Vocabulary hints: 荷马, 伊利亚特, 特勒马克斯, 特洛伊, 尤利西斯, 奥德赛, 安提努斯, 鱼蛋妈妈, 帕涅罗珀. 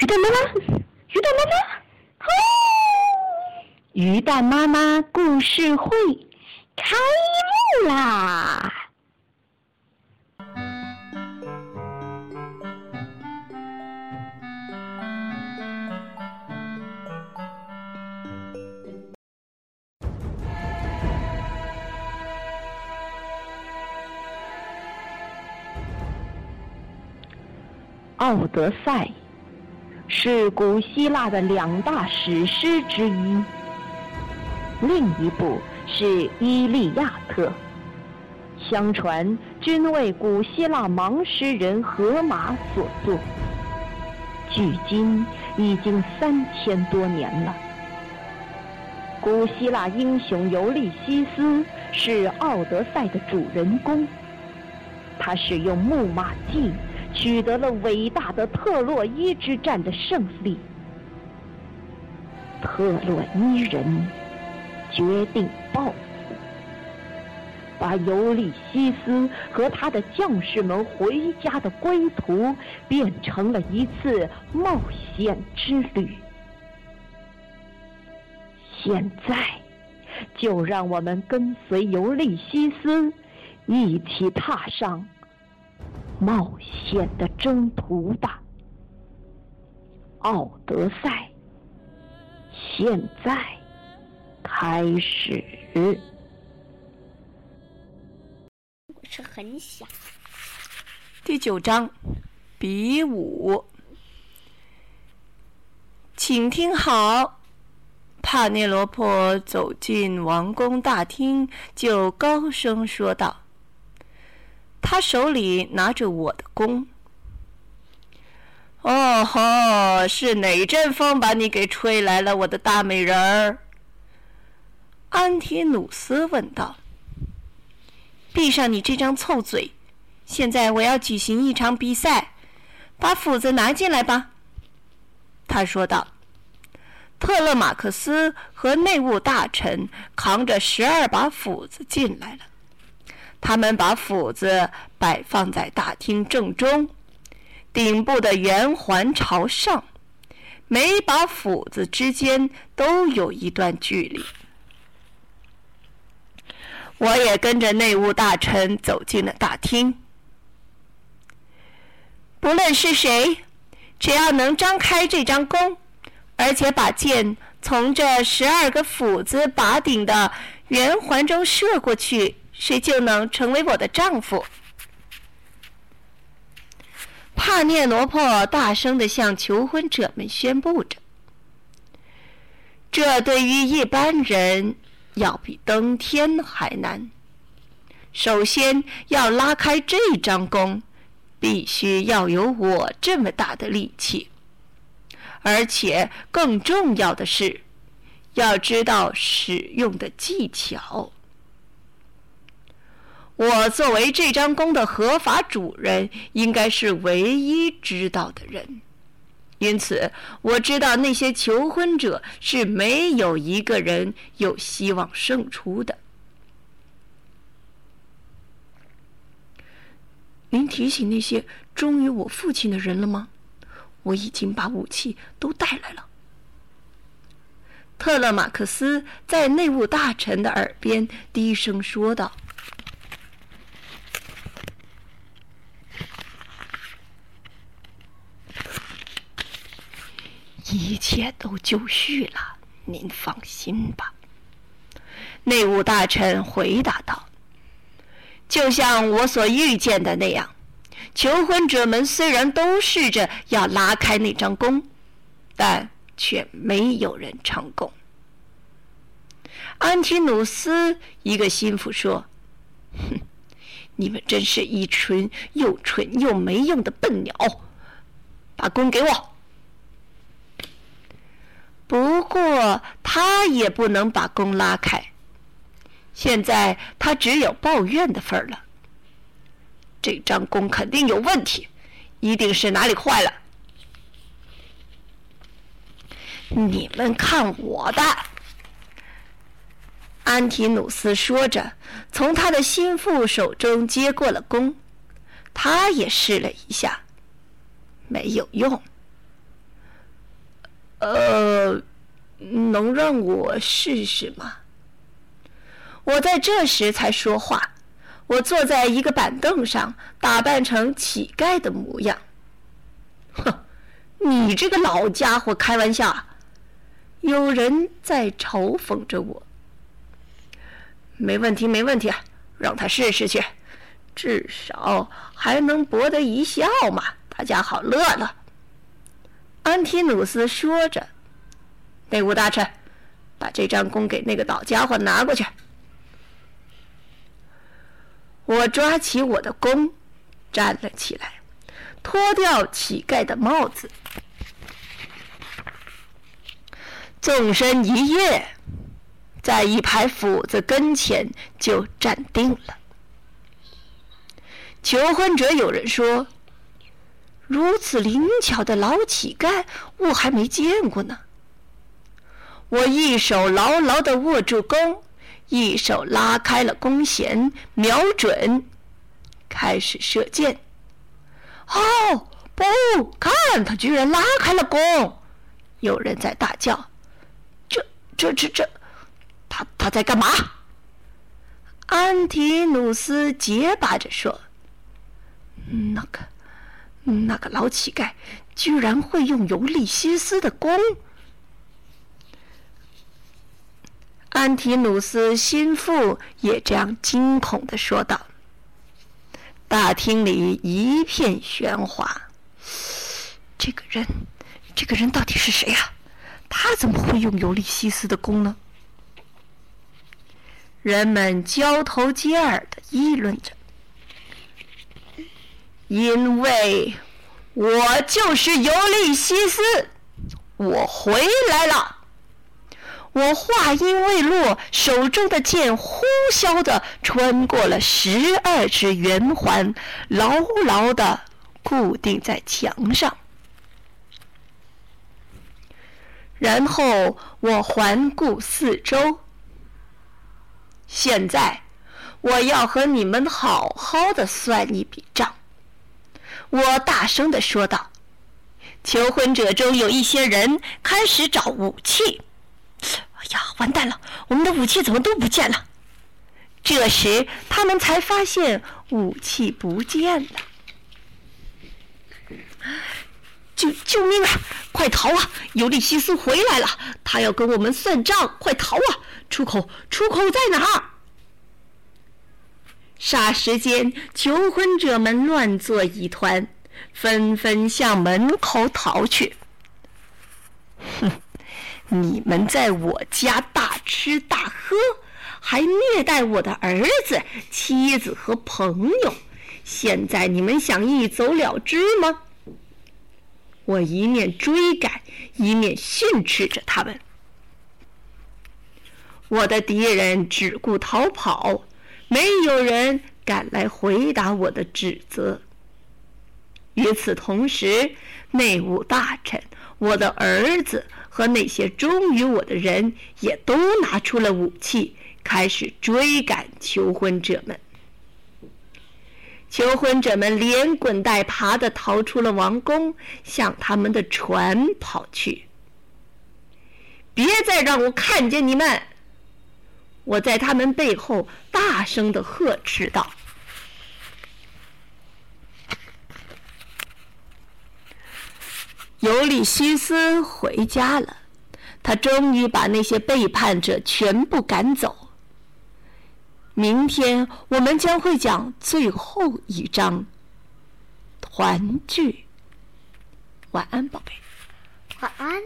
鱼蛋妈妈，鱼蛋妈妈，鱼蛋妈妈故事会开幕啦！奥德赛是古希腊的两大史诗之一，另一部是伊利亚特，相传均为古希腊盲诗人荷马所作，距今已经3000多年了。古希腊英雄尤利西斯是奥德赛的主人公，他使用木马计取得了伟大的特洛伊之战的胜利。特洛伊人决定报复，把尤利西斯和他的将士们回家的归途变成了一次冒险之旅。现在，就让我们跟随尤利西斯一起踏上冒险的征途吧。奥德赛现在开始。我是很小。第9章，比武。请听好，帕涅罗珀走进王宫大厅，就高声说道。他手里拿着我的弓。哦吼，是哪阵风把你给吹来了，我的大美人儿？安提努斯问道。闭上你这张臭嘴，现在我要举行一场比赛，把斧子拿进来吧，他说道。特勒马克斯和内务大臣扛着12把斧子进来了。他们把斧子摆放在大厅正中，顶部的圆环朝上，每把斧子之间都有一段距离。我也跟着内务大臣走进了大厅。不论是谁，只要能张开这张弓，而且把箭从这12个斧子把顶的圆环中射过去，谁就能成为我的丈夫。帕涅罗珀大声地向求婚者们宣布着，这对于一般人要比登天还难。首先要拉开这张弓，必须要有我这么大的力气，而且更重要的是，要知道使用的技巧。我作为这张弓的合法主人，应该是唯一知道的人，因此我知道那些求婚者是没有一个人有希望胜出的。您提醒那些忠于我父亲的人了吗？我已经把武器都带来了。特勒马克斯在内务大臣的耳边低声说道。一切都就绪了，您放心吧，内务大臣回答道。就像我所预见的那样，求婚者们虽然都试着要拉开那张弓，但却没有人成功。安提努斯一个心腹说，哼，你们真是一群又蠢又没用的笨鸟，把弓给我。不过他也不能把弓拉开，现在他只有抱怨的份儿了。这张弓肯定有问题，一定是哪里坏了。你们看我的，安提努斯说着，从他的心腹手中接过了弓。他也试了一下，没有用。能让我试试吗？我在这时才说话。我坐在一个板凳上，打扮成乞丐的模样。哼，你这个老家伙，开玩笑！有人在嘲讽着我。没问题，没问题，让他试试去，至少还能博得一笑嘛！大家好乐乐。安提努斯说着，内务大臣，把这张弓给那个老家伙拿过去。我抓起我的弓，站了起来，脱掉乞丐的帽子，纵身一跃，在一排斧子跟前就站定了。求婚者有人说：“如此灵巧的老乞丐，我还没见过呢。”我一手牢牢地握住弓，一手拉开了弓弦，瞄准，开始射箭。哦，不，看，他居然拉开了弓！有人在大叫：“这，他在干嘛？”安提努斯结巴着说：“那个老乞丐居然会用尤利西斯的弓。”安提努斯心腹也这样惊恐地说道。大厅里一片喧哗。这个人到底是谁啊？他怎么会用尤利西斯的弓呢？人们交头接耳地议论着。因为我就是尤利西斯，我回来了。我话音未落，手中的剑呼啸地穿过了12只圆环，牢牢地固定在墙上。然后我环顾四周。现在我要和你们好好地算一笔账，我大声地说道。求婚者中有一些人开始找武器。哎呀，完蛋了，我们的武器怎么都不见了？这时他们才发现武器不见了。救命啊，快逃啊，尤利西斯回来了，他要跟我们算账，快逃啊，出口在哪儿？霎时间，求婚者们乱作一团，纷纷向门口逃去。哼，你们在我家大吃大喝，还虐待我的儿子、妻子和朋友，现在你们想一走了之吗？我一面追赶，一面训斥着他们。我的敌人只顾逃跑，没有人敢来回答我的指责。与此同时，内务大臣、我的儿子和那些忠于我的人也都拿出了武器，开始追赶求婚者们。求婚者们连滚带爬地逃出了王宫，向他们的船跑去。别再让我看见你们！我在他们背后大声地呵斥道。尤利西斯回家了，他终于把那些背叛者全部赶走。明天我们将会讲最后一章，团聚。晚安，宝贝。晚安。